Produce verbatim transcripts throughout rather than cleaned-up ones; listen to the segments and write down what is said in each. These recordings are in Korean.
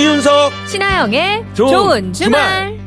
이윤석 신하영의 좋은, 좋은 주말, 주말.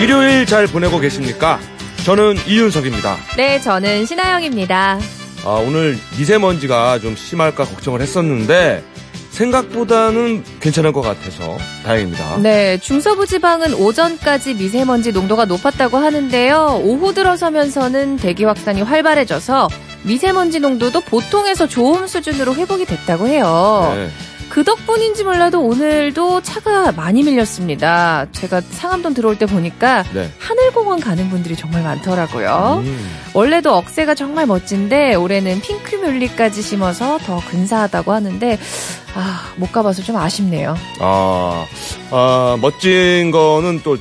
일요일 잘 보내고 계십니까? 저는 이윤석입니다. 네, 저는 신하영입니다. 아, 오늘 미세먼지가 좀 심할까 걱정을 했었는데 생각보다는 괜찮은 것 같아서 다행입니다. 네, 중서부 지방은 오전까지 미세먼지 농도가 높았다고 하는데요. 오후 들어서면서는 대기 확산이 활발해져서 미세먼지 농도도 보통에서 좋음 수준으로 회복이 됐다고 해요. 네. 그 덕분인지 몰라도 오늘도 차가 많이 밀렸습니다. 제가 상암동 들어올 때 보니까 네. 하늘공원 가는 분들이 정말 많더라고요. 음. 원래도 억새가 정말 멋진데 올해는 핑크뮬리까지 심어서 더 근사하다고 하는데 아, 못 가봐서 좀 아쉽네요. 아, 아 멋진 거는 또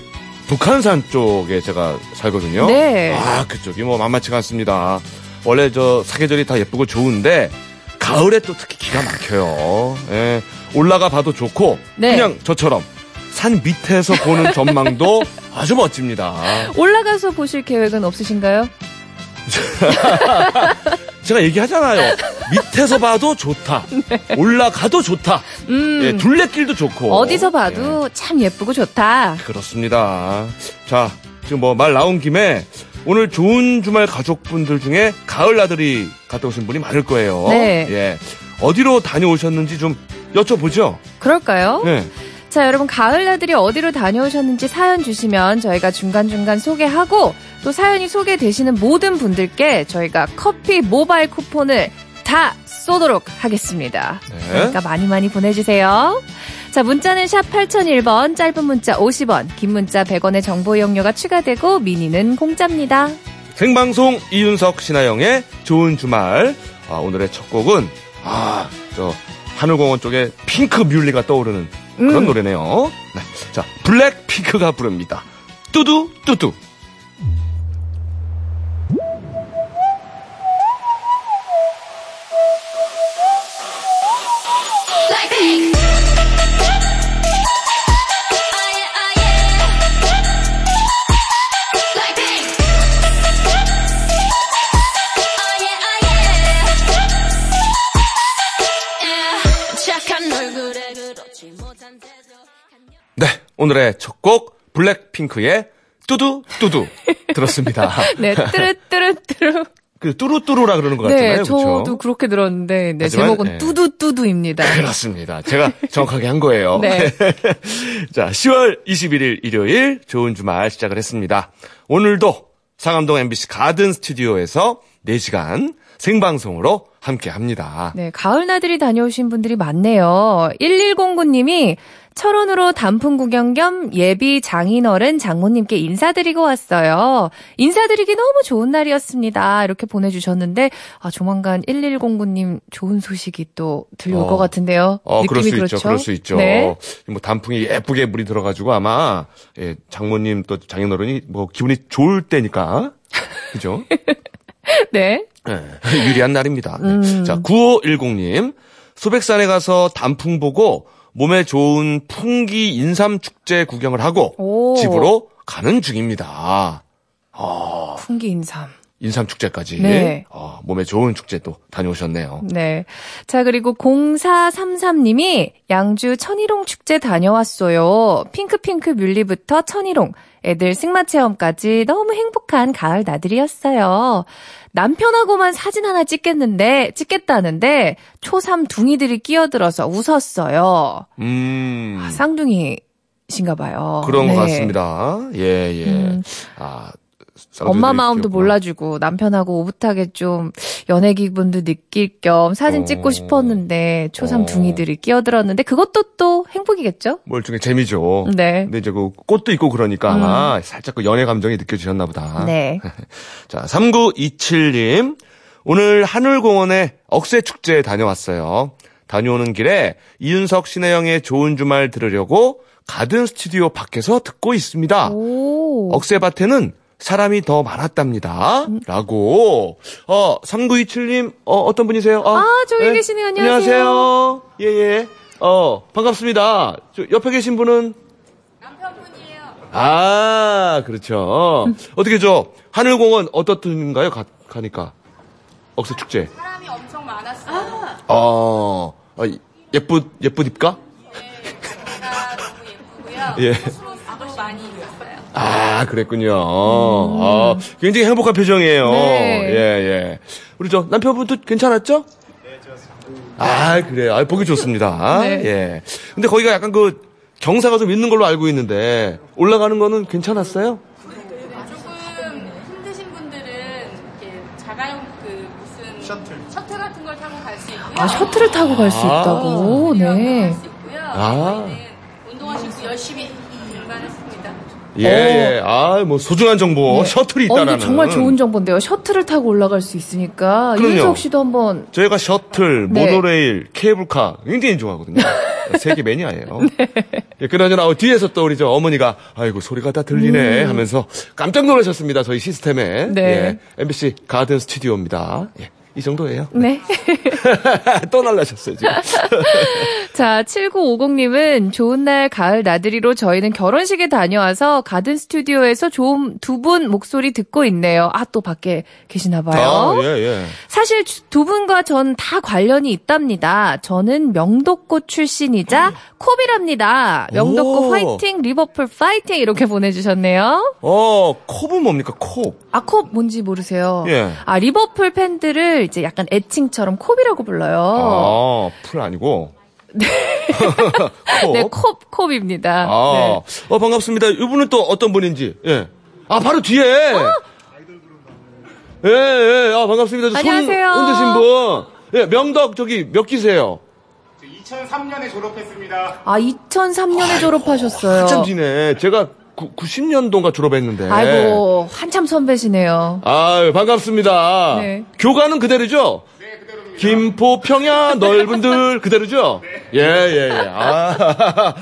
북한산 쪽에 제가 살거든요. 네. 아, 그쪽이 뭐 만만치가 않습니다. 원래 저 사계절이 다 예쁘고 좋은데 가을에 또 특히 기가 막혀요. 예, 올라가 봐도 좋고 네. 그냥 저처럼 산 밑에서 보는 전망도 아주 멋집니다. 올라가서 보실 계획은 없으신가요? 제가 얘기하잖아요. 밑에서 봐도 좋다. 네. 올라가도 좋다. 음, 예, 둘레길도 좋고. 어디서 봐도 예. 참 예쁘고 좋다. 그렇습니다. 자, 지금 뭐 말 나온 김에 오늘 좋은 주말 가족분들 중에 가을 나들이 갔다 오신 분이 많을 거예요. 네. 예. 어디로 다녀오셨는지 좀 여쭤보죠. 그럴까요? 네. 자, 여러분 가을 나들이 어디로 다녀오셨는지 사연 주시면 저희가 중간중간 소개하고 또 사연이 소개되시는 모든 분들께 저희가 커피 모바일 쿠폰을 다 쏘도록 하겠습니다. 네. 그러니까 많이 많이 보내주세요. 자, 문자는 샵 팔공공일 번, 짧은 문자 오십 원, 긴 문자 백 원의 정보 이용료가 추가되고 미니는 공짜입니다. 생방송 이윤석, 신하영의 좋은 주말. 아, 오늘의 첫 곡은 아, 저 하늘공원 쪽에 핑크 뮬리가 떠오르는 그런 음. 노래네요. 네, 자, 블랙핑크가 부릅니다. 뚜두뚜두. 오늘의 첫 곡 블랙핑크의 뚜두뚜두 들었습니다. 네, 뚜루뚜루뚜루. 그 뚜루뚜루라 그러는 것 같잖아요. 네, 저도 그쵸? 그렇게 들었는데 네, 하지만, 제목은 네. 뚜두뚜두입니다. 그렇습니다. 제가 정확하게 한 거예요. 네. 자, 시월 이십일일 일요일 좋은 주말 시작을 했습니다. 오늘도 상암동 엠비씨 가든 스튜디오에서 네 시간 생방송으로 함께합니다. 네, 가을 나들이 다녀오신 분들이 많네요. 일일공구 님이 철원으로 단풍 구경 겸 예비 장인어른 장모님께 인사드리고 왔어요. 인사드리기 너무 좋은 날이었습니다. 이렇게 보내주셨는데 아, 조만간 일일공구 님 좋은 소식이 또 들려올 어, 것 같은데요. 어, 느낌이 그럴 수 그렇죠? 있죠. 그럴 수 있죠. 네. 뭐 단풍이 예쁘게 물이 들어가지고 아마 예, 장모님 또 장인어른이 뭐 기분이 좋을 때니까 그죠? 네. 네. 유리한 날입니다. 네. 음. 자, 구오일공 님 소백산에 가서 단풍 보고 몸에 좋은 풍기 인삼축제 구경을 하고 오. 집으로 가는 중입니다. 아, 풍기 인삼. 인삼축제까지. 네. 아, 몸에 좋은 축제 또 다녀오셨네요. 네. 자, 그리고 공사삼삼 님이 양주 천일홍 축제 다녀왔어요. 핑크핑크 뮬리부터 천일홍, 애들 승마체험까지 너무 행복한 가을 나들이였어요. 남편하고만 사진 하나 찍겠는데, 찍겠다는데, 초삼 둥이들이 끼어들어서 웃었어요. 음. 아, 쌍둥이신가 봐요. 그런 네. 것 같습니다. 예, 예. 음. 아, 엄마 마음도 귀엽구나. 몰라주고, 남편하고 오붓하게 좀 연애 기분도 느낄 겸 사진 어. 찍고 싶었는데, 초삼 어. 둥이들이 끼어들었는데, 그것도 또 행복이겠죠? 멀쩡히 재미죠. 네. 근데 이제 그 꽃도 있고 그러니까 음. 아마 살짝 그 연애 감정이 느껴지셨나 보다. 네. 자, 삼구이칠 님. 오늘 하늘공원에 억새축제에 다녀왔어요. 다녀오는 길에 이윤석, 신혜영의 좋은 주말 들으려고 가든 스튜디오 밖에서 듣고 있습니다. 오. 억새밭에는 사람이 더 많았답니다. 음. 라고. 어, 삼구이칠 님, 어, 어떤 분이세요? 어, 아, 저기 네? 계시네요. 안녕하세요. 안녕하세요. 예, 예. 어, 반갑습니다. 저 옆에 계신 분은? 남편분이에요. 아, 그렇죠. 어떻게 저, 하늘공원 어떻든가요? 가, 가니까. 억새 축제. 사람이 엄청 많았어요. 아, 어, 아, 예쁘, 예쁜 입가? 네, 제가 너무 예쁘고요. 예. 스스로 악을 많이 입었어요. 아, 그랬군요. 음. 아, 굉장히 행복한 표정이에요. 네. 예, 예. 우리 저 남편분도 괜찮았죠? 네, 좋았습니다. 아, 그래요. 아, 보기 좋습니다. 네. 예. 근데 거기가 약간 그 경사가 좀 있는 걸로 알고 있는데 올라가는 거는 괜찮았어요? 셔틀. 셔틀 같은 걸 타고 갈 수 있고요. 아, 셔틀을 타고 갈 수 아~ 있다고. 네. 갈 수 있고요. 아. 운동하실 수 열심히 일관했습니다. 예. 오. 아, 뭐 소중한 정보. 네. 셔틀이 있다라는. 어, 정말 좋은 정보인데요. 셔틀을 타고 올라갈 수 있으니까 이윤석 씨도 한번. 저희가 셔틀, 네. 모노레일, 케이블카 굉장히 좋아하거든요. 세계 매니아예요. 네. 예, 그나저나 어, 뒤에서 또 우리 저 어머니가 아이고 소리가 다 들리네 음. 하면서 깜짝 놀라셨습니다. 저희 시스템에. 네. 예, 엠비씨 가든 스튜디오입니다. 예. 이 정도예요. 네. 또 날라셨어요, 지금. 자, 칠구오공님은 좋은 날 가을 나들이로 저희는 결혼식에 다녀와서 가든 스튜디오에서 좀 두 분 목소리 듣고 있네요. 아, 또 밖에 계시나 봐요. 아, 예, 예. 사실 두 분과 전 다 관련이 있답니다. 저는 명독고 출신이자 음. 콥이랍니다. 명독고 오. 파이팅, 리버풀 파이팅 이렇게 보내주셨네요. 어, 콥은 뭡니까? 콥. 아, 콥 뭔지 모르세요? 예. 아, 리버풀 팬들을 이제 약간 애칭처럼 콥이라고 불러요. 아, 풀 아니고. 네. 콥. 네, 콥, 콥입니다. 아, 네. 어, 반갑습니다. 이분은 또 어떤 분인지. 예. 아, 바로 뒤에. 어? 예, 예. 아, 반갑습니다. 저 안녕하세요. 손 흔드신 분. 예, 명덕 저기 몇 기세요? 이천삼 년에 졸업했습니다. 아, 이천삼 년에 아이고, 졸업하셨어요. 한참 뒤네. 제가 구십 년도인가 졸업했는데. 아이고, 한참 선배시네요. 아, 반갑습니다. 네. 교관은 그대로죠? 네, 그대로입니다. 김포, 평야, 넓은들 그대로죠? 네. 예, 예, 예. 아,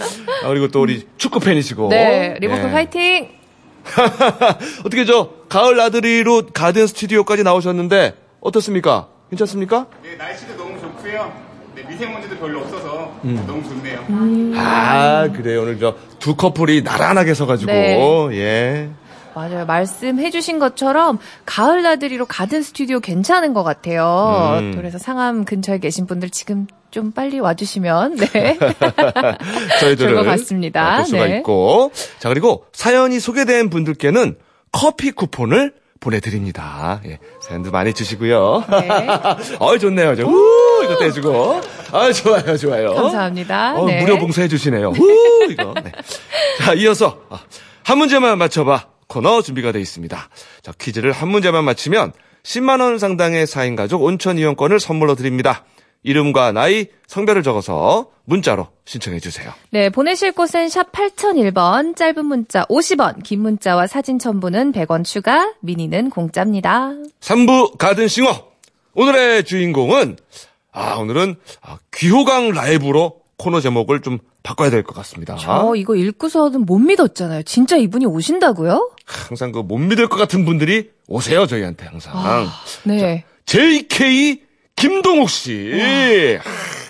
그리고 또 우리 축구 팬이시고. 네, 리버풀 예. 파이팅! 어떻게 저 가을 나들이로 가든 스튜디오까지 나오셨는데 어떻습니까? 괜찮습니까? 네, 날씨도 너무 좋고요. 네, 미세먼지도 별로 없어서 음. 너무 좋네요. 음. 아, 그래요. 오늘 저 두 커플이 나란하게 서가지고. 네. 예. 맞아요. 말씀해주신 것처럼 가을 나들이로 가든 스튜디오 괜찮은 것 같아요. 음. 그래서 상암 근처에 계신 분들 지금 좀 빨리 와주시면 네. 저희들은 볼 것 같습니다. 볼 수가 네. 있고. 자, 그리고 사연이 소개된 분들께는 커피 쿠폰을 보내드립니다. 예, 사연도 많이 주시고요. 네. 어이, 좋네요. 저, 우, 이것도 해주고. 아, 좋아요, 좋아요. 감사합니다. 어, 네. 무료 봉사해주시네요. 우, 이거. 네. 자, 이어서, 한 문제만 맞춰봐. 코너 준비가 되어 있습니다. 자, 퀴즈를 한 문제만 맞히면 십만 원 상당의 사 인 가족 온천 이용권을 선물로 드립니다. 이름과 나이, 성별을 적어서 문자로 신청해 주세요. 네, 보내실 곳은 샵 팔공공일 번, 짧은 문자 오십 원, 긴 문자와 사진 첨부는 백 원 추가, 미니는 공짜입니다. 삼 부 가든싱어, 오늘의 주인공은 아 오늘은 귀호강 라이브로 코너 제목을 좀 바꿔야 될 것 같습니다. 저 이거 읽고서는 못 믿었잖아요. 진짜 이분이 오신다고요? 항상 그 못 믿을 것 같은 분들이 오세요, 저희한테 항상. 아, 네. 자, 제이케이 김동욱 씨, 아,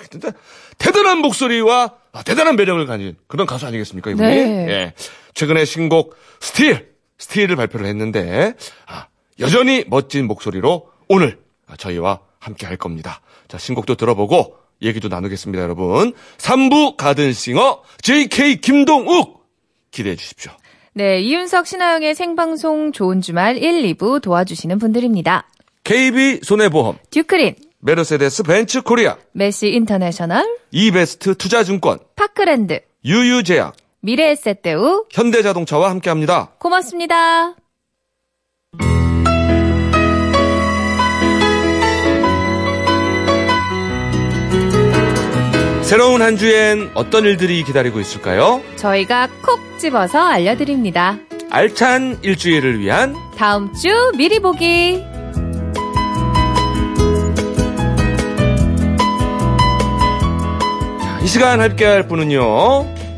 진짜 대단한 목소리와 대단한 매력을 가진 그런 가수 아니겠습니까, 이분이? 네. 예. 최근에 신곡 Still, Still을 발표를 했는데 아, 여전히 멋진 목소리로 오늘 저희와 함께 할 겁니다. 자, 신곡도 들어보고 얘기도 나누겠습니다, 여러분. 삼 부 가든싱어 제이케이 김동욱 기대해 주십시오. 네, 이윤석 신하영의 생방송 좋은 주말 일, 이 부 도와주시는 분들입니다. 케이비손해보험, 듀크린, 메르세데스 벤츠 코리아, 메시 인터내셔널, 이베스트 투자증권, 파크랜드, 유유제약, 미래에셋대우, 현대자동차와 함께합니다. 고맙습니다. 새로운 한 주엔 어떤 일들이 기다리고 있을까요? 저희가 콕 집어서 알려드립니다. 알찬 일주일을 위한 다음 주 미리 보기. 이 시간 함께할 분은요.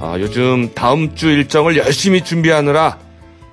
아, 요즘 다음 주 일정을 열심히 준비하느라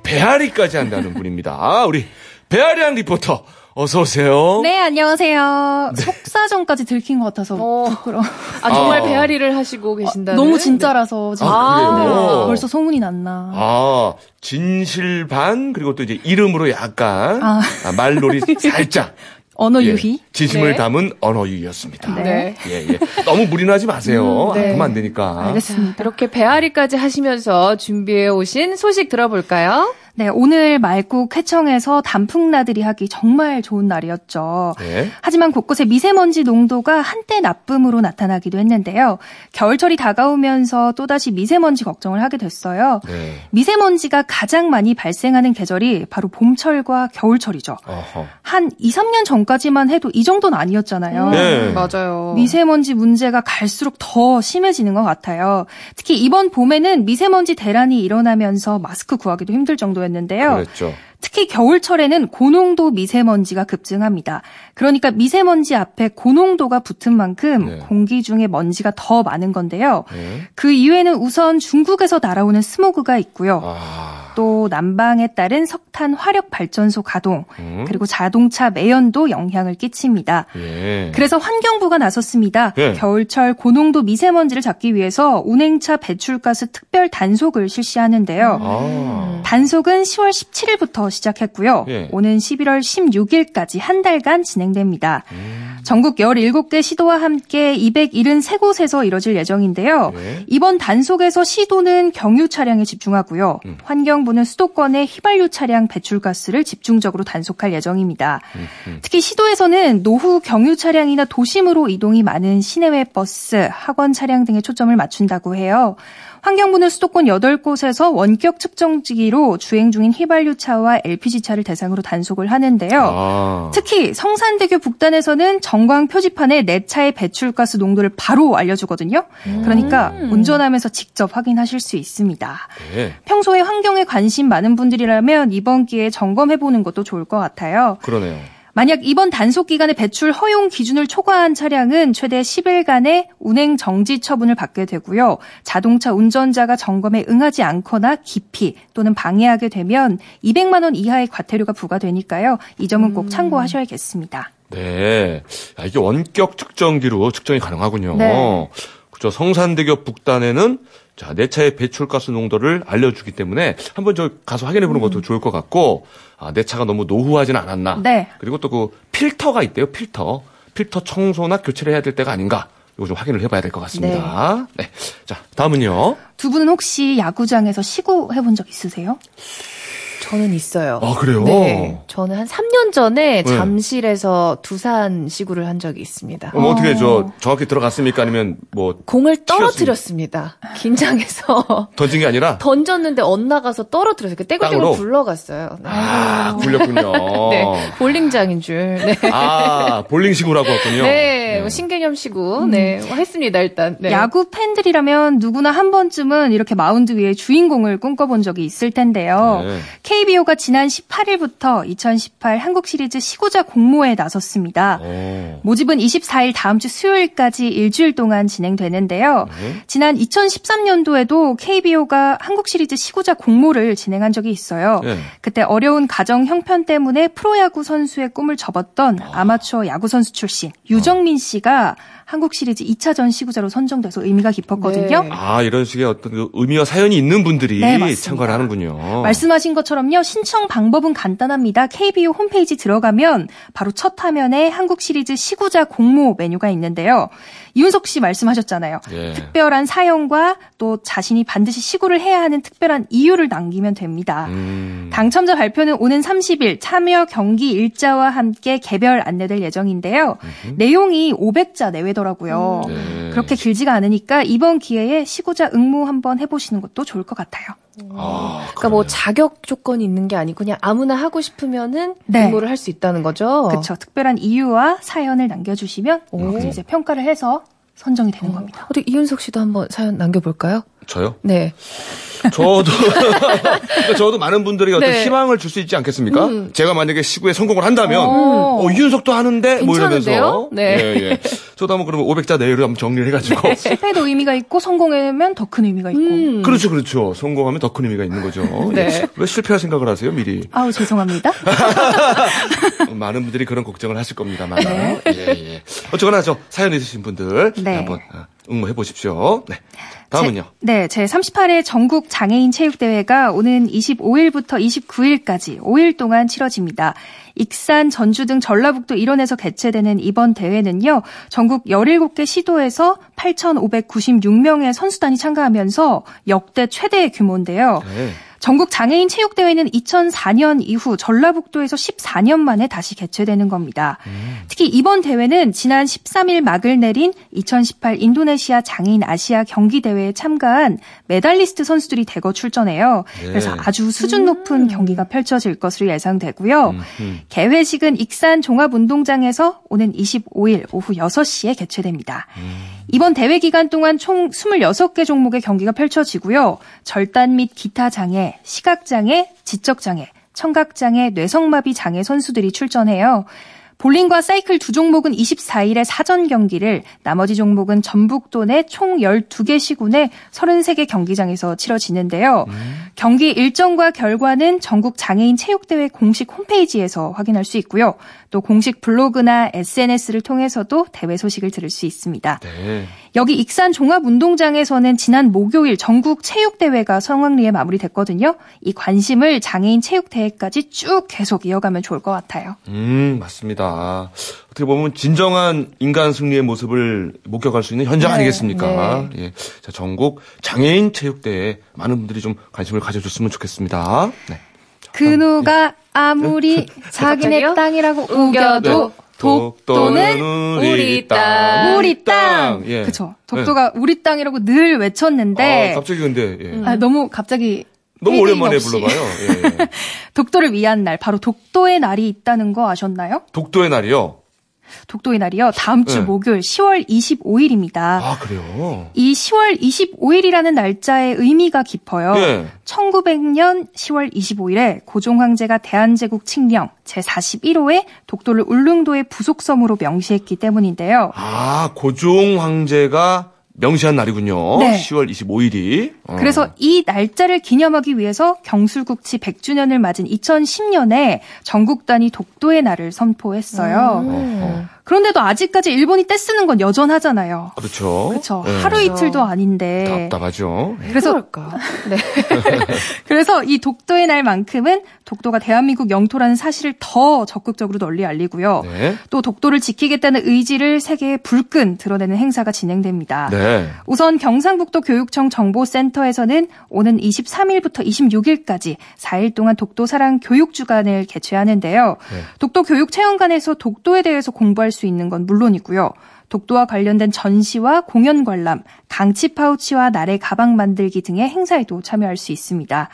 배앓이까지 한다는 분입니다. 우리 배아량 리포터 어서 오세요. 네, 안녕하세요. 네. 속사정까지 들킨 것 같아서 어. 부끄러워. 아, 정말 아. 배앓이를 하시고 계신다는. 아, 너무 진짜라서 지금 아, 네. 벌써 소문이 났나. 아, 진실 반 그리고 또 이제 이름으로 약간 아. 아, 말놀이 살짝. 언어 유희. 예, 진심을 네. 담은 언어 유희였습니다. 네. 예, 예. 너무 무리나지 마세요. 음, 네. 그러면 안 되니까. 알겠습니다. 이렇게 배앓이까지 하시면서 준비해 오신 소식 들어볼까요? 네, 오늘 말국 쾌청에서 단풍 나들이 하기 정말 좋은 날이었죠. 네. 하지만 곳곳에 미세먼지 농도가 한때 나쁨으로 나타나기도 했는데요. 겨울철이 다가오면서 또다시 미세먼지 걱정을 하게 됐어요. 네. 미세먼지가 가장 많이 발생하는 계절이 바로 봄철과 겨울철이죠. 어허. 한 이, 삼 년 전까지만 해도 이 정도는 아니었잖아요. 네. 맞아요. 미세먼지 문제가 갈수록 더 심해지는 것 같아요. 특히 이번 봄에는 미세먼지 대란이 일어나면서 마스크 구하기도 힘들 정도 였는데요. 그랬죠. 특히 겨울철에는 고농도 미세먼지가 급증합니다. 그러니까 미세먼지 앞에 고농도가 붙은 만큼 네. 공기 중에 먼지가 더 많은 건데요. 네. 그 이외에는 우선 중국에서 날아오는 스모그가 있고요. 아... 또 난방에 따른 석탄 화력 발전소 가동, 음? 그리고 자동차 매연도 영향을 끼칩니다. 예. 그래서 환경부가 나섰습니다. 예. 겨울철 고농도 미세먼지를 잡기 위해서 운행차 배출가스 특별 단속을 실시하는데요. 아... 단속은 시월 십칠일부터 시작했고요. 예. 오는 십일월 십육일까지 한 달간 진행됩니다. 음. 전국 열일곱 개 시도와 함께 이백칠십삼 곳에서 이뤄질 예정인데요. 예. 이번 단속에서 시도는 경유 차량에 집중하고요. 음. 환경부는 수도권의 휘발유 차량 배출가스를 집중적으로 단속할 예정입니다. 음. 음. 특히 시도에서는 노후 경유 차량이나 도심으로 이동이 많은 시내외 버스, 학원 차량 등에 초점을 맞춘다고 해요. 환경부는 수도권 여덟 곳에서 원격 측정기로 주행 중인 휘발유차와 엘피지차를 대상으로 단속을 하는데요. 아. 특히 성산대교 북단에서는 전광 표지판에 내 차의 배출가스 농도를 바로 알려주거든요. 음. 그러니까 운전하면서 직접 확인하실 수 있습니다. 네. 평소에 환경에 관심 많은 분들이라면 이번 기회에 점검해보는 것도 좋을 것 같아요. 그러네요. 만약 이번 단속 기간에 배출 허용 기준을 초과한 차량은 최대 십 일간의 운행 정지 처분을 받게 되고요. 자동차 운전자가 점검에 응하지 않거나 기피 또는 방해하게 되면 이백만 원 이하의 과태료가 부과되니까요. 이 점은 꼭 참고하셔야겠습니다. 네, 이게 원격 측정기로 측정이 가능하군요. 네. 그렇죠. 성산대교 북단에는 자, 내 차의 배출가스 농도를 알려주기 때문에 한번 저 가서 확인해보는 것도 음. 좋을 것 같고, 아, 내 차가 너무 노후하진 않았나. 네. 그리고 또 그 필터가 있대요, 필터. 필터 청소나 교체를 해야 될 때가 아닌가. 이거 좀 확인을 해봐야 될 것 같습니다. 네. 네. 자, 다음은요. 두 분은 혹시 야구장에서 시구 해본 적 있으세요? 저는 있어요. 아, 그래요? 네. 저는 한 삼 년 전에 네. 잠실에서 두산 시구를 한 적이 있습니다. 그럼 어떻게 저 정확히 들어갔습니까? 아니면 뭐 공을 떨어뜨렸습니다. 긴장해서. 던진 게 아니라? 던졌는데 엇나가서 떨어뜨려서 떼굴떼굴 굴러갔어요. 네. 아, 굴렸군요. 네. 볼링장인 줄. 네. 아, 볼링 시구라고 했군요. 네. 네. 신개념 시구. 음. 네. 했습니다, 일단. 네. 야구 팬들이라면 누구나 한 번쯤은 이렇게 마운드 위에 주인공을 꿈꿔본 적이 있을 텐데요. 네. 케이비오가 지난 십팔일부터 이천십팔 한국시리즈 시구자 공모에 나섰습니다. 오. 모집은 이십사일 다음 주 수요일까지 일주일 동안 진행되는데요. 네. 지난 이천십삼 년도에도 케이비오가 한국시리즈 시구자 공모를 진행한 적이 있어요. 네. 그때 어려운 가정 형편 때문에 프로야구 선수의 꿈을 접었던 아. 아마추어 야구선수 출신 유정민 씨가 한국시리즈 이 차전 시구자로 선정돼서 의미가 깊었거든요. 네. 아, 이런 식의 어떤 그 의미와 사연이 있는 분들이 네, 참가를 하는군요. 말씀하신 것처럼요. 신청 방법은 간단합니다. 케이비오 홈페이지 들어가면 바로 첫 화면에 한국시리즈 시구자 공모 메뉴가 있는데요. 이윤석 씨 말씀하셨잖아요. 예. 특별한 사연과 또 자신이 반드시 시구를 해야 하는 특별한 이유를 남기면 됩니다. 음. 당첨자 발표는 오는 삼십일 참여 경기 일자와 함께 개별 안내될 예정인데요. 음흠. 내용이 오백 자 내외더라고요. 음. 네. 그렇게 길지가 않으니까 이번 기회에 시구자 응모 한번 해보시는 것도 좋을 것 같아요. 아, 그러니까 그러네요. 뭐 자격 조건이 있는 게 아니고 그냥 아무나 하고 싶으면은 네. 응모를 할 수 있다는 거죠. 그렇죠. 특별한 이유와 사연을 남겨주시면 이제 평가를 해서 선정이 되는 어. 겁니다. 어떻게 이윤석 씨도 한번 사연 남겨볼까요? 저요? 네. 저도 그러니까 저도 많은 분들이 어떤 네. 희망을 줄 수 있지 않겠습니까? 음. 제가 만약에 시구에 성공을 한다면 어, 이윤석도 하는데 뭐 이러면서 네. 예, 예. 저도 한번 그러면 오백 자 내외로 한번 정리를 해가지고 네. 실패도 의미가 있고 성공하면 더 큰 의미가 있고 음. 그렇죠, 그렇죠. 성공하면 더 큰 의미가 있는 거죠. 네. 왜 실패할 생각을 하세요, 미리? 아우 죄송합니다. 많은 분들이 그런 걱정을 하실 겁니다만. 네. 예, 예. 어쨌거나 저 사연 있으신 분들 네. 한번. 응모해 보십시오. 네. 다음은요. 제, 네, 제삼십팔 회 전국 장애인 체육대회가 오는 이십오 일부터 이십구 일까지 오 일 동안 치러집니다. 익산, 전주 등 전라북도 일원에서 개최되는 이번 대회는요. 전국 열일곱 개 시도에서 팔천오백구십육 명의 선수단이 참가하면서 역대 최대의 규모인데요. 네. 전국 장애인 체육대회는 이천사 년 이후 전라북도에서 십사 년 만에 다시 개최되는 겁니다. 음. 특히 이번 대회는 지난 십삼 일 막을 내린 이천십팔 인도네시아 장애인 아시아 경기대회에 참가한 메달리스트 선수들이 대거 출전해요. 네. 그래서 아주 수준 높은 음. 경기가 펼쳐질 것으로 예상되고요. 음. 음. 개회식은 익산 종합운동장에서 오는 이십오 일 오후 여섯 시에 개최됩니다. 음. 이번 대회 기간 동안 총 이십육 개 종목의 경기가 펼쳐지고요. 절단 및 기타 장애, 시각장애, 지적장애, 청각장애, 뇌성마비 장애 선수들이 출전해요. 볼링과 사이클 두 종목은 이십사 일에 사전 경기를, 나머지 종목은 전북도 내 총 열두 개 시군의 서른세 개 경기장에서 치러지는데요. 음. 경기 일정과 결과는 전국 장애인 체육대회 공식 홈페이지에서 확인할 수 있고요. 또 공식 블로그나 에스엔에스를 통해서도 대회 소식을 들을 수 있습니다. 네. 여기 익산 종합운동장에서는 지난 목요일 전국 체육대회가 성황리에 마무리됐거든요. 이 관심을 장애인 체육대회까지 쭉 계속 이어가면 좋을 것 같아요. 음, 맞습니다. 어떻게 보면 진정한 인간 승리의 모습을 목격할 수 있는 현장 네, 아니겠습니까? 네. 예, 자, 전국 장애인 체육대회에 많은 분들이 좀 관심을 가져줬으면 좋겠습니다. 네. 근우가 아무리 자기네 땅이라고 우겨도 네. 독도는 우리 땅, 우리 땅. 예. 그렇죠. 독도가 예. 우리 땅이라고 늘 외쳤는데. 아, 갑자기 근데 예. 아, 너무 갑자기. 너무 오랜만에 없이. 불러봐요. 예. 독도를 위한 날, 바로 독도의 날이 있다는 거 아셨나요? 독도의 날이요. 독도의 날이요. 다음 주 네. 목요일 시월 이십오 일입니다. 아, 그래요? 이 시월 이십오 일이라는 날짜의 의미가 깊어요. 네. 천구백 년 시월 이십오 일에 고종 황제가 대한제국 칙령 제사십일 호에 독도를 울릉도의 부속섬으로 명시했기 때문인데요. 아, 고종 황제가 명시한 날이군요. 네. 시월 이십오 일이. 어. 그래서 이 날짜를 기념하기 위해서 경술국치 백 주년을 맞은 이천십 년에 전국 단위 독도의 날을 선포했어요. 음. 그런데도 아직까지 일본이 떼쓰는 건 여전하잖아요. 그렇죠. 그렇죠. 네. 하루 그렇죠. 이틀도 아닌데. 답답하죠. 그래서 그럴까? 네. 그래서 이 독도의 날만큼은 독도가 대한민국 영토라는 사실을 더 적극적으로 널리 알리고요. 네. 또 독도를 지키겠다는 의지를 세계에 불끈 드러내는 행사가 진행됩니다. 네. 우선 경상북도 교육청 정보센터에서는 오는 이십삼 일부터 이십육 일까지 사 일 동안 독도사랑 교육주간을 개최하는데요. 네. 독도교육체험관에서 독도에 대해서 공부할 수 있는 건 물론이고요. 독도와 관련된 전시와 공연 관람, 강치 파우치와 나래 가방 만들기 등의 행사에도 참여할 수 있습니다.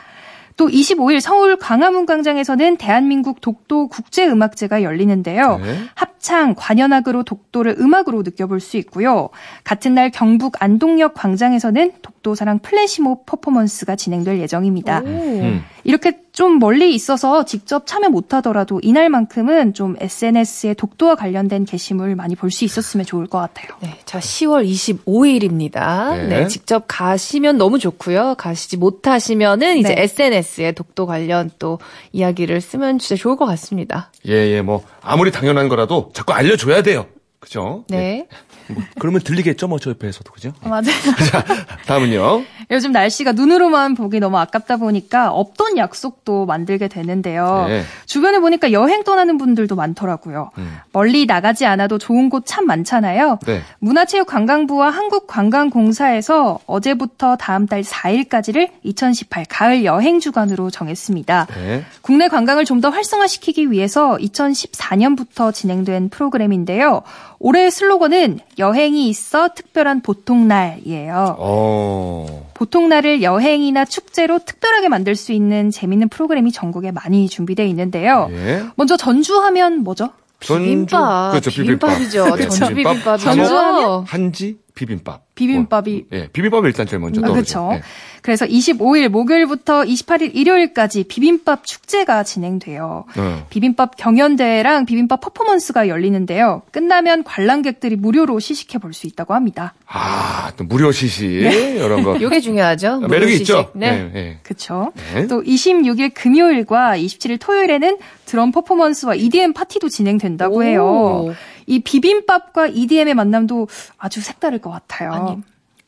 또 이십오 일 서울 광화문 광장에서는 대한민국 독도 국제음악제가 열리는데요. 네. 합창, 관현악으로 독도를 음악으로 느껴볼 수 있고요. 같은 날 경북 안동역 광장에서는 독도사랑 플래시몹 퍼포먼스가 진행될 예정입니다. 음. 이렇게 좀 멀리 있어서 직접 참여 못하더라도 이날만큼은 좀 에스엔에스에 독도와 관련된 게시물 많이 볼 수 있었으면 좋을 것 같아요. 네, 자 시월 이십오 일입니다. 네, 네 직접 가시면 너무 좋고요. 가시지 못하시면은 이제 네. 에스엔에스에 독도 관련 또 이야기를 쓰면 진짜 좋을 것 같습니다. 예예, 예, 뭐 아무리 당연한 거라도 자꾸 알려줘야 돼요. 그죠? 네. 네. 뭐, 그러면 들리겠죠, 뭐, 저 옆에서도, 그죠? 맞아요. 자, 다음은요. 요즘 날씨가 눈으로만 보기 너무 아깝다 보니까 없던 약속도 만들게 되는데요. 네. 주변에 보니까 여행 떠나는 분들도 많더라고요. 음. 멀리 나가지 않아도 좋은 곳 참 많잖아요. 네. 문화체육관광부와 한국관광공사에서 어제부터 다음 달 사 일까지를 이천십팔 가을 여행 주간으로 정했습니다. 네. 국내 관광을 좀 더 활성화시키기 위해서 이천십사 년부터 진행된 프로그램인데요. 올해의 슬로건은 여행이 있어 특별한 보통날이에요. 오. 보통날을 여행이나 축제로 특별하게 만들 수 있는 재미있는 프로그램이 전국에 많이 준비되어 있는데요. 예. 먼저 전주하면 뭐죠? 비빔밥. 그렇죠, 비빔밥. 비빔밥이죠. 네, 전주 비빔밥. 전주하면 한지 비빔밥. 비빔밥이. 예, 네, 비빔밥을 일단 제일 먼저. 아, 그렇죠. 네. 그래서 이십오 일 목요일부터 이십팔 일 일요일까지 비빔밥 축제가 진행돼요. 네. 비빔밥 경연대회랑 비빔밥 퍼포먼스가 열리는데요. 끝나면 관람객들이 무료로 시식해 볼 수 있다고 합니다. 아, 또 무료 시식 네. 이런 거. 이게 중요하죠. 매력이 시식. 있죠. 네, 네. 네. 그렇죠. 네. 또 이십육 일 금요일과 이십칠 일 토요일에는 드럼 퍼포먼스와 이디엠 파티도 진행된다고 오. 해요. 이 비빔밥과 이디엠의 만남도 아주 색다를 것 같아요. 아니,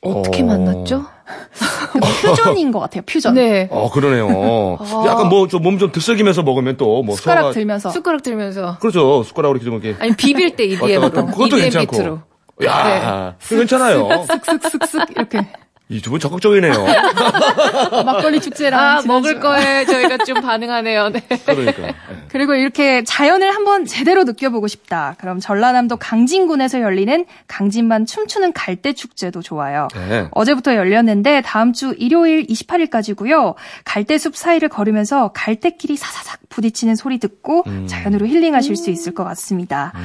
어떻게 어... 만났죠? 퓨전인 것 같아요. 퓨전. 네. 어 그러네요. 약간 뭐 좀 몸 좀 들썩이면서 먹으면 또 뭐 숟가락 소화가... 들면서. 숟가락 들면서. 그렇죠. 숟가락으로 좀 이렇게. 아니 비빌 때 이디엠으로. 그것도 이디엠 괜찮고. 비트로. 야, 네. 쓱, 괜찮아요. 쓱쓱쓱쓱 이렇게. 이 두 분 적극적이네요. 막걸리 축제랑 아, 먹을 거에 저희가 좀 반응하네요. 네. 그러니까. 네. 그리고 이렇게 자연을 한번 제대로 느껴보고 싶다. 그럼 전라남도 강진군에서 열리는 강진만 춤추는 갈대 축제도 좋아요. 네. 어제부터 열렸는데 다음 주 일요일 이십팔일까지고요. 갈대숲 사이를 걸으면서 갈대끼리 사사삭 부딪히는 소리 듣고 음. 자연으로 힐링하실 음. 수 있을 것 같습니다. 음흠.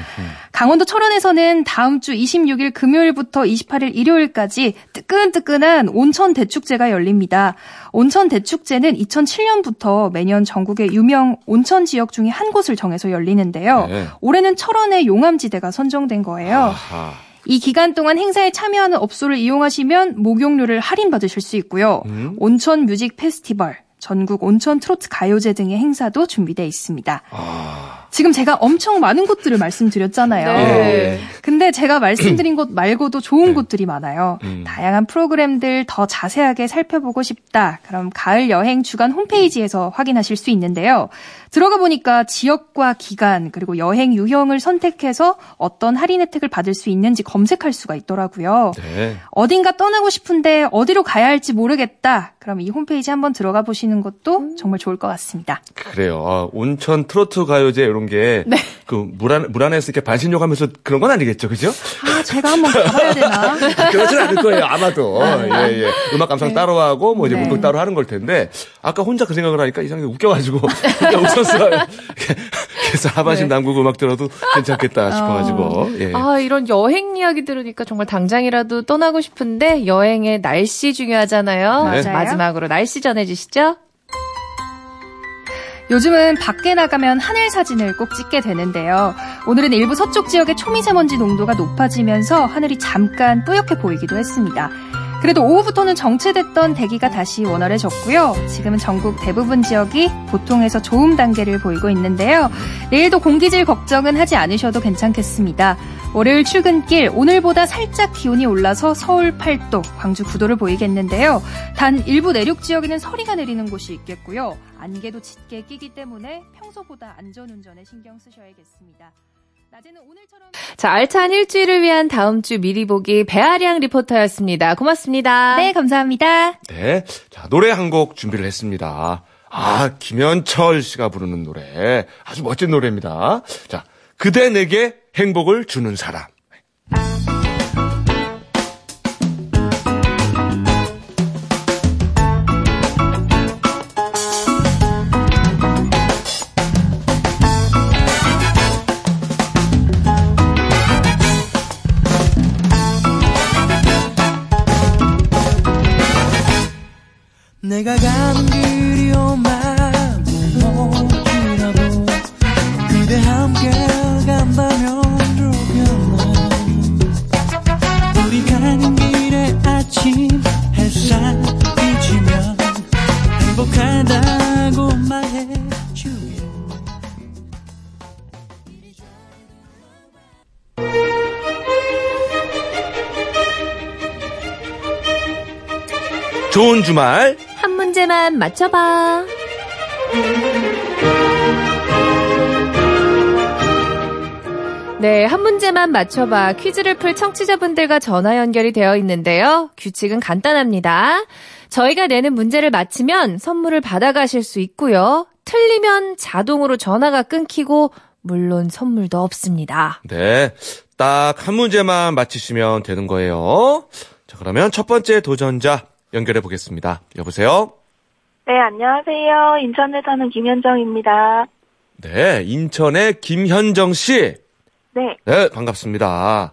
강원도 철원에서는 다음 주 이십육일 금요일부터 이십팔일 일요일까지 뜨끈뜨끈한 온천 대축제가 열립니다. 온천 대축제는 이천칠년부터 매년 전국의 유명 온천 지역 중에 한 곳을 정해서 열리는데요. 네. 올해는 철원의 용암지대가 선정된 거예요. 아하. 이 기간 동안 행사에 참여하는 업소를 이용하시면 목욕료를 할인받으실 수 있고요. 음? 온천 뮤직 페스티벌, 전국 온천 트로트 가요제 등의 행사도 준비되어 있습니다. 아... 지금 제가 엄청 많은 곳들을 말씀드렸잖아요. 네. 근데 제가 말씀드린 곳 말고도 좋은 네. 곳들이 많아요. 음. 다양한 프로그램들 더 자세하게 살펴보고 싶다. 그럼 가을 여행 주간 홈페이지에서 음. 확인하실 수 있는데요. 들어가 보니까 지역과 기간 그리고 여행 유형을 선택해서 어떤 할인 혜택을 받을 수 있는지 검색할 수가 있더라고요. 네. 어딘가 떠나고 싶은데 어디로 가야 할지 모르겠다. 그럼 이 홈페이지 한번 들어가 보시는 것도 정말 좋을 것 같습니다. 그래요. 아, 온천 트로트 가요제 이런 게 그 물 안, 물 안에서 이렇게 반신욕하면서 그런 건 아니겠죠, 그죠? 아, 제가 한번 가봐야 되나? 그렇진 않을 거예요, 아마도. 예, 예. 음악 감상 네. 따로 하고 뭐 이제 네. 운동 따로 하는 걸 텐데 아까 혼자 그 생각을 하니까 이상하게 웃겨가지고 그냥 웃었어요. 그래서 하반신 네. 남국 음악 들어도 괜찮겠다 싶어가지고. 예. 아, 이런 여행 이야기 들으니까 정말 당장이라도 떠나고 싶은데 여행의 날씨 중요하잖아요. 네. 마지막으로 날씨 전해주시죠. 요즘은 밖에 나가면 하늘 사진을 꼭 찍게 되는데요. 오늘은 일부 서쪽 지역의 초미세먼지 농도가 높아지면서 하늘이 잠깐 뿌옇게 보이기도 했습니다. 그래도 오후부터는 정체됐던 대기가 다시 원활해졌고요. 지금은 전국 대부분 지역이 보통에서 좋음 단계를 보이고 있는데요. 내일도 공기질 걱정은 하지 않으셔도 괜찮겠습니다. 월요일 출근길 오늘보다 살짝 기온이 올라서 서울 팔도, 광주 구도를 보이겠는데요. 단 일부 내륙 지역에는 서리가 내리는 곳이 있겠고요. 안개도 짙게 끼기 때문에 평소보다 안전운전에 신경 쓰셔야겠습니다. 자, 알찬 일주일을 위한 다음 주 미리 보기 배아량 리포터였습니다. 고맙습니다. 네, 감사합니다. 네, 자 노래 한 곡 준비를 했습니다. 아, 김현철 씨가 부르는 노래 아주 멋진 노래입니다. 자, 그대 내게 행복을 주는 사람. 내가 가는 길이 오마도 멀기라도 그대 함께 간다면 좋겠나 우리 가는 길에 아침 햇살이 지면 행복하다고 말해 좋은 주말 한 문제만 맞춰봐. 네, 한 문제만 맞춰봐. 퀴즈를 풀 청취자분들과 전화 연결이 되어 있는데요. 규칙은 간단합니다. 저희가 내는 문제를 맞히면 선물을 받아가실 수 있고요. 틀리면 자동으로 전화가 끊기고 물론 선물도 없습니다. 네, 딱 한 문제만 맞히시면 되는 거예요. 자, 그러면 첫 번째 도전자 연결해 보겠습니다. 여보세요? 네, 안녕하세요. 인천에 사는 김현정입니다. 네, 인천의 김현정 씨. 네. 네, 반갑습니다.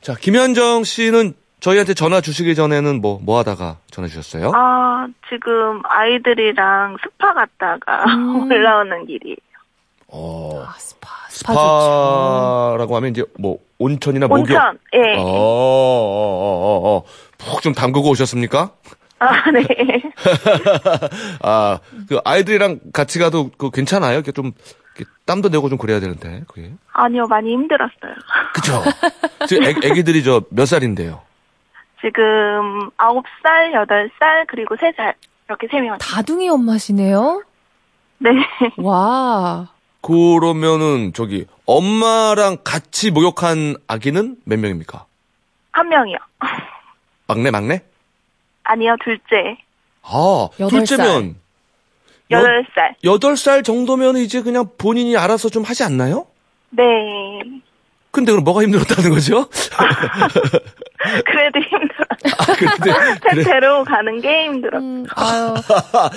자, 김현정 씨는 저희한테 전화 주시기 전에는 뭐, 뭐 하다가 전화 주셨어요? 아, 지금 아이들이랑 스파 갔다가 음. 올라오는 길이에요. 어. 아, 스파, 스파 스파라고 하면 이제 뭐, 온천이나 목욕. 온천, 예. 어, 어, 어, 어. 푹 좀 담그고 오셨습니까? 아, 네. 아, 그 아이들이랑 같이 가도 그 괜찮아요? 이렇게 좀 땀도 내고 좀 그래야 되는데 그게. 아니요, 많이 힘들었어요. 그죠? 지금 애, 애기들이 저 몇 살인데요? 지금 아홉 살, 여덟 살, 그리고 세 살 이렇게 세 명. 다둥이 엄마시네요? 네. 와. 그러면은 저기 엄마랑 같이 목욕한 아기는 몇 명입니까? 한 명이요. 막내 막내? 아니요, 둘째. 아, 여덟 살. 둘째면 여덟 살. 여덟 살 정도면 이제 그냥 본인이 알아서 좀 하지 않나요? 네. 근데 그럼 뭐가 힘들었다는 거죠? 그래도 힘들었어요. 아, 그래. 대로 가는 게 힘들었어요. 음, 아유.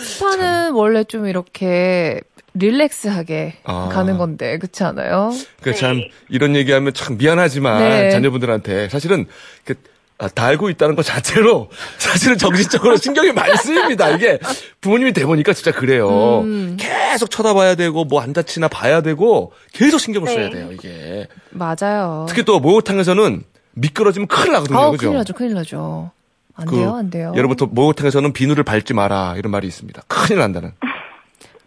스파는 원래 좀 이렇게 릴렉스하게 아. 가는 건데, 그렇지 않아요? 그러니까 네. 참, 이런 얘기하면 참 미안하지만, 네. 자녀분들한테 사실은, 그, 아, 다 알고 있다는 것 자체로 사실은 정신적으로 신경이 많이 쓰입니다. 이게 부모님이 돼보니까 진짜 그래요. 음. 계속 쳐다봐야 되고 뭐 안 다치나 봐야 되고 계속 신경을 네. 써야 돼요. 이게. 맞아요. 특히 또 목욕탕에서는 미끄러지면 큰일 나거든요. 아, 그죠? 큰일 나죠. 큰일 나죠. 안 그, 돼요. 안 돼요. 여러분부터 목욕탕에서는 비누를 밟지 마라 이런 말이 있습니다. 큰일 난다는.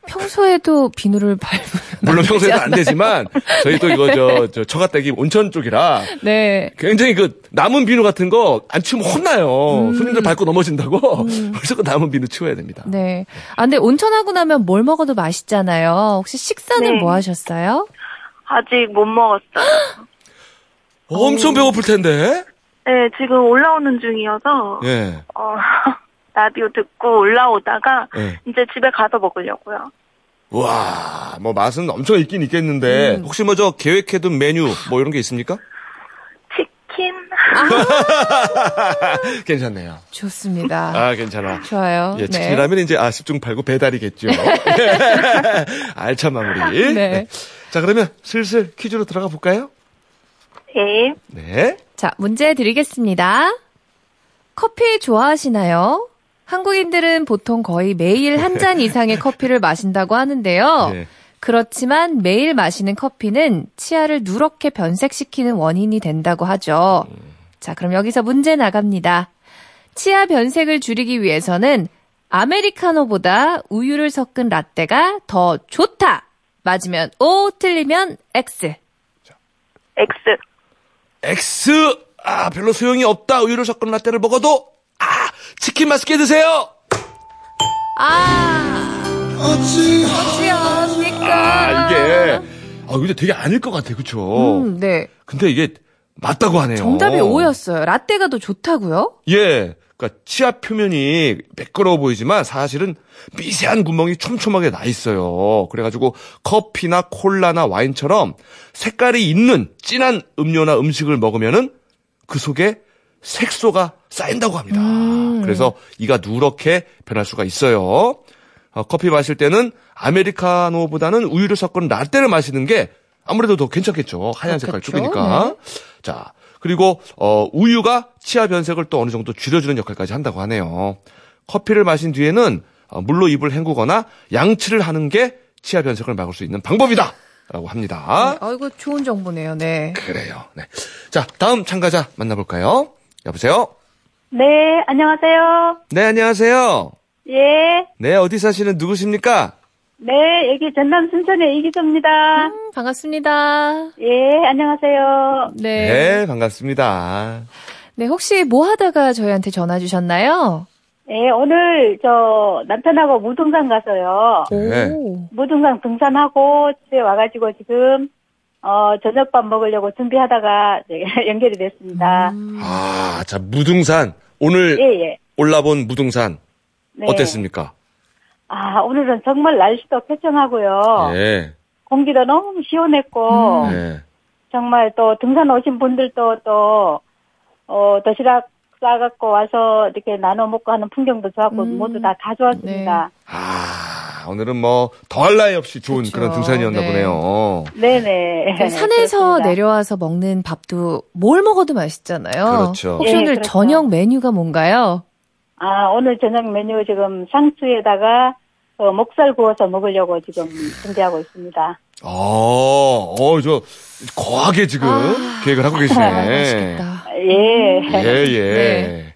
평소에도 비누를 밟으면 물론 평소에도 안 되지만 저희 또 네. 이거 저, 저 처가댁이 온천 쪽이라 네. 굉장히 그 남은 비누 같은 거 안 치우면 혼나요. 음. 손님들 밟고 넘어진다고 음. 벌써 그 남은 비누 치워야 됩니다. 네. 아, 근데 온천하고 나면 뭘 먹어도 맛있잖아요. 혹시 식사는 네. 뭐 하셨어요? 아직 못 먹었어요. 엄청 오. 배고플 텐데. 네, 지금 올라오는 중이어서. 네. 어. 라디오 듣고 올라오다가 네. 이제 집에 가서 먹으려고요. 와, 뭐 맛은 엄청 있긴 있겠는데 음. 혹시 뭐 저 계획해둔 메뉴 뭐 이런 게 있습니까? 치킨. 아~ 괜찮네요. 좋습니다. 아, 괜찮아. 좋아요. 예, 치킨이라면 네. 이제 아 십중팔구 배달이겠죠. 알찬 마무리. 네. 네. 자, 그러면 슬슬 퀴즈로 들어가 볼까요? 네. 네. 자, 문제 드리겠습니다. 커피 좋아하시나요? 한국인들은 보통 거의 매일 한 잔 이상의 커피를 마신다고 하는데요. 네. 그렇지만 매일 마시는 커피는 치아를 누렇게 변색시키는 원인이 된다고 하죠. 자, 그럼 여기서 문제 나갑니다. 치아 변색을 줄이기 위해서는 아메리카노보다 우유를 섞은 라떼가 더 좋다. 맞으면 O, 틀리면 X. X. X. 아, 별로 소용이 없다. 우유를 섞은 라떼를 먹어도. 아, 치킨 맛있게 드세요. 아, 어찌합니까? 아, 이게 아, 근데 되게 아닐 것 같아, 그렇죠? 음, 네. 근데 이게 맞다고 하네요. 정답이 O였어요. 라떼가 더 좋다고요? 예, 그러니까 치아 표면이 매끄러워 보이지만 사실은 미세한 구멍이 촘촘하게 나 있어요. 그래가지고 커피나 콜라나 와인처럼 색깔이 있는 진한 음료나 음식을 먹으면은 그 속에 색소가 쌓인다고 합니다. 음. 그래서 이가 누렇게 변할 수가 있어요. 어, 커피 마실 때는 아메리카노보다는 우유를 섞은 라떼를 마시는 게 아무래도 더 괜찮겠죠. 하얀 색깔 쪽이니까. 네. 자, 그리고 어, 우유가 치아 변색을 또 어느 정도 줄여주는 역할까지 한다고 하네요. 커피를 마신 뒤에는 어, 물로 입을 헹구거나 양치를 하는 게 치아 변색을 막을 수 있는 방법이다. 라고 합니다. 네, 아이고, 좋은 정보네요. 네. 그래요. 네. 자, 다음 참가자 만나볼까요? 여보세요? 네, 안녕하세요. 네, 안녕하세요. 예. 네, 어디 사시는 누구십니까? 네, 여기 전남 순천의 이기섭입니다. 음, 반갑습니다. 예, 안녕하세요. 네. 네, 반갑습니다. 네, 혹시 뭐 하다가 저희한테 전화 주셨나요? 네, 오늘 저 남편하고 무등산 가서요. 네. 무등산 등산하고 집에 와가지고 지금 어 저녁밥 먹으려고 준비하다가 연결이 됐습니다. 음. 아, 자, 무등산 오늘 예, 예. 올라본 무등산 네. 어땠습니까? 아, 오늘은 정말 날씨도 쾌청하고요. 예. 공기도 너무 시원했고 음. 네. 정말 또 등산 오신 분들도 또 어, 도시락 싸갖고 와서 이렇게 나눠 먹고 하는 풍경도 좋았고 음. 모두 다 가져왔습니다. 네. 아, 오늘은 뭐 더할 나위 없이 좋은 그렇죠. 그런 등산이었나 네. 보네요. 네네. 네, 산에서 그렇습니다. 내려와서 먹는 밥도 뭘 먹어도 맛있잖아요. 그렇죠. 혹시 네, 오늘 그렇죠. 저녁 메뉴가 뭔가요? 아, 오늘 저녁 메뉴 지금 상추에다가 어, 목살 구워서 먹으려고 지금 준비하고 있습니다. 아, 어, 저 거하게 지금 아, 계획을 하고 계시네. 맛있겠다. 예. 예, 예. 네.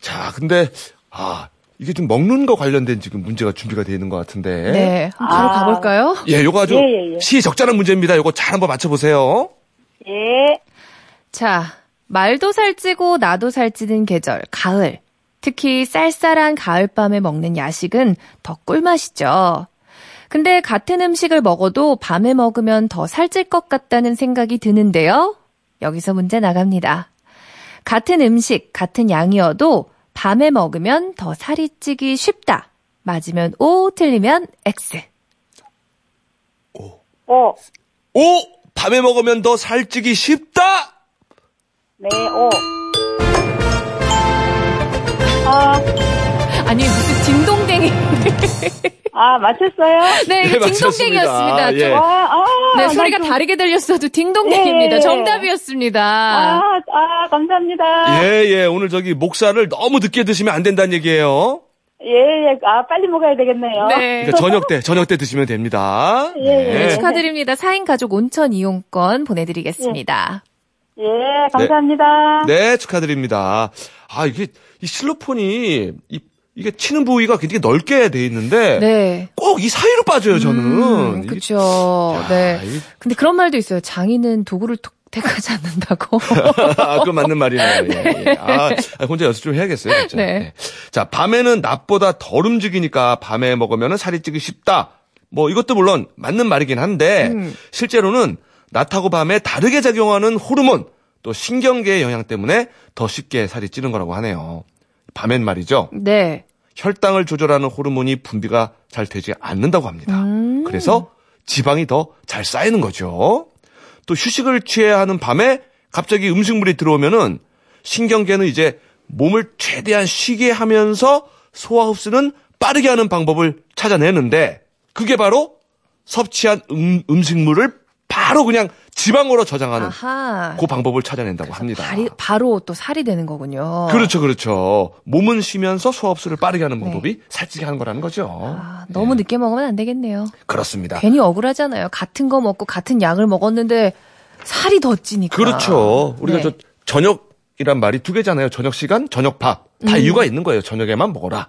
자, 근데 아, 이게 좀 먹는 거 관련된 지금 문제가 준비가 되어 있는 것 같은데. 네. 바로 아... 가볼까요? 예, 요거 아주 예, 예, 예. 시의적절한 문제입니다. 요거 잘 한번 맞춰보세요. 예. 자, 말도 살찌고 나도 살찌는 계절, 가을. 특히 쌀쌀한 가을밤에 먹는 야식은 더 꿀맛이죠. 근데 같은 음식을 먹어도 밤에 먹으면 더 살찔 것 같다는 생각이 드는데요. 여기서 문제 나갑니다. 같은 음식, 같은 양이어도 밤에 먹으면 더 살이 찌기 쉽다. 맞으면 O, 틀리면 X. 오. 오. 오! 밤에 먹으면 더 살찌기 쉽다! 네, O. 아. 아니, 무슨 딩동댕이. 아, 맞췄어요? 네, 네 딩동댕이였습니다. 아, 예. 아, 아, 네, 소리가 맞죠. 다르게 들렸어도 딩동댕입니다. 예. 정답이었습니다. 아, 아, 감사합니다. 예, 예. 오늘 저기 목살을 너무 늦게 드시면 안 된다는 얘기예요. 예, 예. 아, 빨리 먹어야 되겠네요. 네. 그러니까 저녁 때, 저녁 때 드시면 됩니다. 예, 네. 네, 축하드립니다. 사 인 가족 온천 이용권 보내드리겠습니다. 예, 예 감사합니다. 네, 네, 축하드립니다. 아, 이게, 이 실로폰이, 이, 이게 치는 부위가 굉장히 넓게 돼 있는데 네. 꼭 이 사이로 빠져요 저는. 음, 그렇죠. 네. 이... 근데 그런 말도 있어요. 장인은 도구를 택하지 않는다고. 아, 그건 맞는 말이네요. 네. 예, 예. 아, 혼자 연습 좀 해야겠어요. 진짜. 네. 네. 자, 밤에는 낮보다 덜 움직이니까 밤에 먹으면 살이 찌기 쉽다. 뭐 이것도 물론 맞는 말이긴 한데 음. 실제로는 낮하고 밤에 다르게 작용하는 호르몬 또 신경계의 영향 때문에 더 쉽게 살이 찌는 거라고 하네요. 밤엔 말이죠. 네. 혈당을 조절하는 호르몬이 분비가 잘 되지 않는다고 합니다. 음. 그래서 지방이 더 잘 쌓이는 거죠. 또 휴식을 취해야 하는 밤에 갑자기 음식물이 들어오면은 신경계는 이제 몸을 최대한 쉬게 하면서 소화 흡수는 빠르게 하는 방법을 찾아내는데 그게 바로 섭취한 음, 음식물을 바로 그냥 지방으로 저장하는 아하. 그 방법을 찾아낸다고 합니다. 발이, 바로 또 살이 되는 거군요. 그렇죠. 그렇죠. 몸은 쉬면서 소화흡수를 빠르게 하는 방법이 네. 살찌게 하는 거라는 거죠. 아, 너무 네. 늦게 먹으면 안 되겠네요. 그렇습니다. 괜히 억울하잖아요. 같은 거 먹고 같은 양을 먹었는데 살이 더 찌니까. 그렇죠. 우리가 네. 저 저녁이란 말이 두 개잖아요. 저녁 시간, 저녁 밥. 다 음. 이유가 있는 거예요. 저녁에만 먹어라.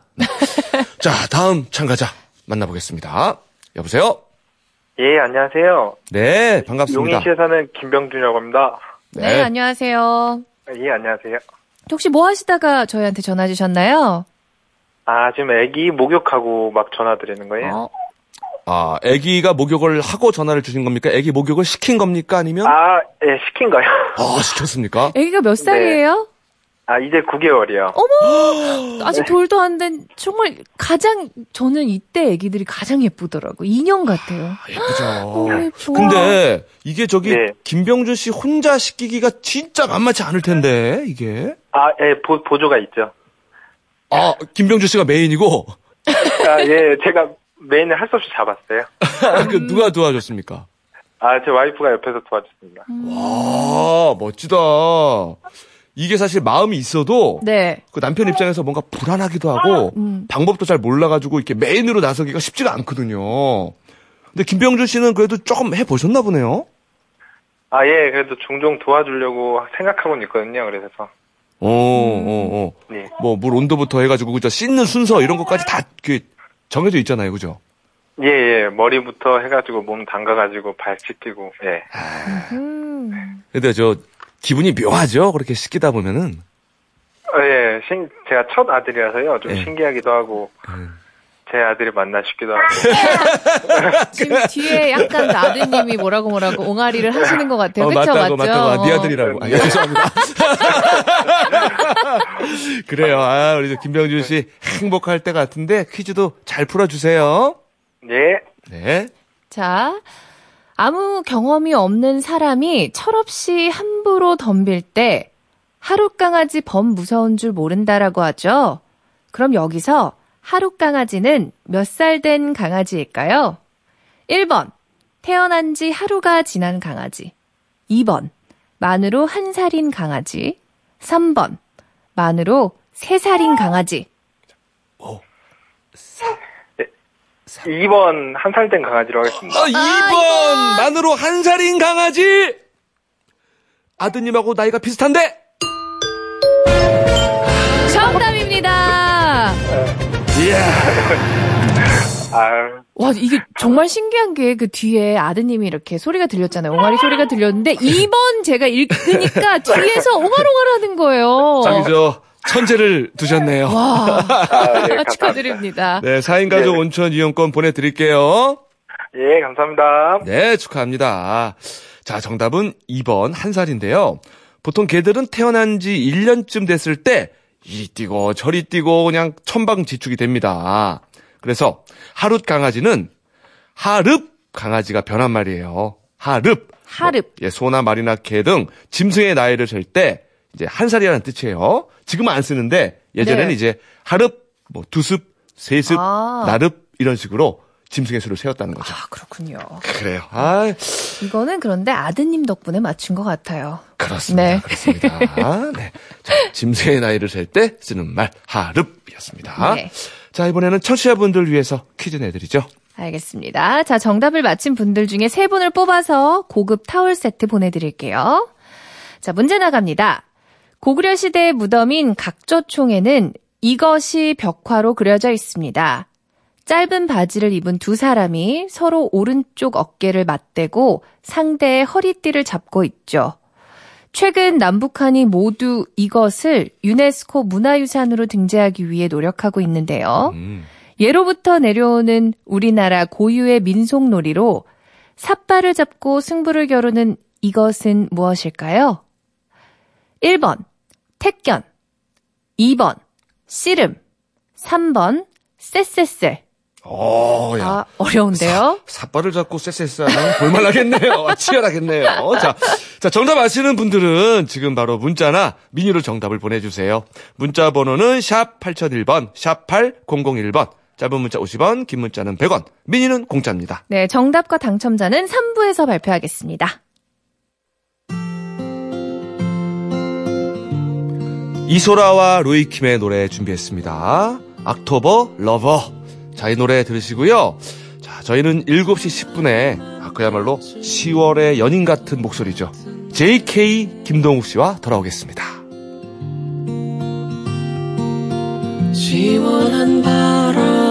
자, 다음 참가자 만나보겠습니다. 여보세요? 예, 안녕하세요. 네, 반갑습니다. 용인시에 사는 김병준이라고 합니다. 네, 네 안녕하세요. 예, 안녕하세요. 혹시 뭐 하시다가 저희한테 전화 주셨나요? 아, 지금 아기 목욕하고 막 전화 드리는 거예요. 어. 아, 아기가 목욕을 하고 전화를 주신 겁니까? 아기 목욕을 시킨 겁니까? 아니면? 아, 예, 시킨 거예요. 아, 시켰습니까? 아기가 몇 살이에요? 네. 아, 이제 구 개월이요. 어머! 아직 돌도 안 된, 정말 가장, 저는 이때 애기들이 가장 예쁘더라고요. 인형 같아요. 아, 예쁘죠. 근데, 이게 저기, 네. 김병준 씨 혼자 시키기가 진짜 만만치 않을 텐데, 이게. 아, 예, 보, 보조가 있죠. 아, 김병준 씨가 메인이고? 아, 예, 제가 메인을 할 수 없이 잡았어요. 그, 누가 도와줬습니까? 아, 제 와이프가 옆에서 도와줬습니다. 음. 와, 멋지다. 이게 사실 마음이 있어도 네. 그 남편 입장에서 뭔가 불안하기도 하고 음. 방법도 잘 몰라가지고 이렇게 메인으로 나서기가 쉽지가 않거든요. 근데 김병준 씨는 그래도 조금 해보셨나 보네요. 아, 예. 그래도 종종 도와주려고 생각하고는 있거든요. 그래서. 오, 음. 오, 오. 예. 뭐 물 온도부터 해가지고 그죠? 씻는 순서 이런 것까지 다 그 정해져 있잖아요. 그죠? 예, 예. 머리부터 해가지고 몸 담가가지고 발 씻기고. 예. 아. 근데 저. 기분이 묘하죠? 그렇게 시키다 보면은. 어, 예, 신, 제가 첫 아들이라서요. 좀 예. 신기하기도 하고, 음. 제 아들이 맞나 싶기도 하고. 지금 뒤에 약간 아드님이 뭐라고 뭐라고 옹알이를 하시는 것 같아요. 어, 그쵸? 맞다고, 맞죠? 맞다고, 네 아들이라고. 아, 예, 죄송합니다. 그래요. 아, 우리 김병준 씨 행복할 때 같은데 퀴즈도 잘 풀어주세요. 네. 네. 자. 아무 경험이 없는 사람이 철없이 함부로 덤빌 때 하룻강아지 범 무서운 줄 모른다라고 하죠. 그럼 여기서 하룻강아지는 몇 살 된 강아지일까요? 일 번, 태어난 지 하루가 지난 강아지. 이 번, 만으로 한 살인 강아지. 삼 번, 만으로 세 살인 강아지. 오. 이 번 한 살 된 강아지로 하겠습니다. 아, 이 번 만으로 한 살인 강아지. 아드님하고 나이가 비슷한데. 정답입니다. 와, 이게 정말 신기한 게 그 뒤에 아드님이 이렇게 소리가 들렸잖아요. 옹알이 소리가 들렸는데 이 번 제가 읽으니까 뒤에서 옹알옹알하는 거예요. 짱이죠. 천재를 두셨네요. 와, 아, 예, 축하드립니다. 네, 사 인 가족 예. 온천 이용권 보내드릴게요. 예, 감사합니다. 네, 축하합니다. 자, 정답은 이 번 한 살인데요. 보통 개들은 태어난 지 일 년쯤 됐을 때 이리 뛰고 저리 뛰고 그냥 천방지축이 됩니다. 그래서 하룻 강아지는 하릅 강아지가 변한 말이에요. 하릅. 하릅. 뭐, 예, 소나 말이나 개 등 짐승의 나이를 잴 때 이제 한 살이라는 뜻이에요. 지금은 안 쓰는데 예전에는 네. 이제 하릅, 뭐 두습, 세습, 아. 나릅 이런 식으로 짐승의 수를 세웠다는 거죠. 아, 그렇군요. 그래요. 아. 이거는 그런데 아드님 덕분에 맞춘 것 같아요. 그렇습니다. 네. 그렇습니다. 네. 자, 짐승의 나이를 셀 때 쓰는 말 하릅이었습니다. 네. 자, 이번에는 청취자분들 위해서 퀴즈 내드리죠. 알겠습니다. 자, 정답을 맞힌 분들 중에 세 분을 뽑아서 고급 타월 세트 보내드릴게요. 자, 문제 나갑니다. 고구려 시대의 무덤인 각조총에는 이것이 벽화로 그려져 있습니다. 짧은 바지를 입은 두 사람이 서로 오른쪽 어깨를 맞대고 상대의 허리띠를 잡고 있죠. 최근 남북한이 모두 이것을 유네스코 문화유산으로 등재하기 위해 노력하고 있는데요. 음. 예로부터 내려오는 우리나라 고유의 민속놀이로 삿발을 잡고 승부를 겨루는 이것은 무엇일까요? 일 번 택견, 이 번 씨름, 삼 번 쎄쎄쎄. 어, 야. 아, 어려운데요? 삿발을 잡고 쎄쎄쎄 하면 볼만하겠네요. 치열하겠네요. 자, 자, 정답 아시는 분들은 지금 바로 문자나 미니로 정답을 보내주세요. 문자 번호는 샵 팔공공일 번, 샵 팔공공일 번. 짧은 문자 오십 원, 긴 문자는 백 원. 미니는 공짜입니다. 네, 정답과 당첨자는 삼 부에서 발표하겠습니다. 이소라와 로이킴의 노래 준비했습니다. October Lover. 자, 이 노래 들으시고요. 자, 저희는 일곱 시 십 분에 아, 그야말로 시월의 연인 같은 목소리죠. 제이케이 김동욱 씨와 돌아오겠습니다. 시원한 바람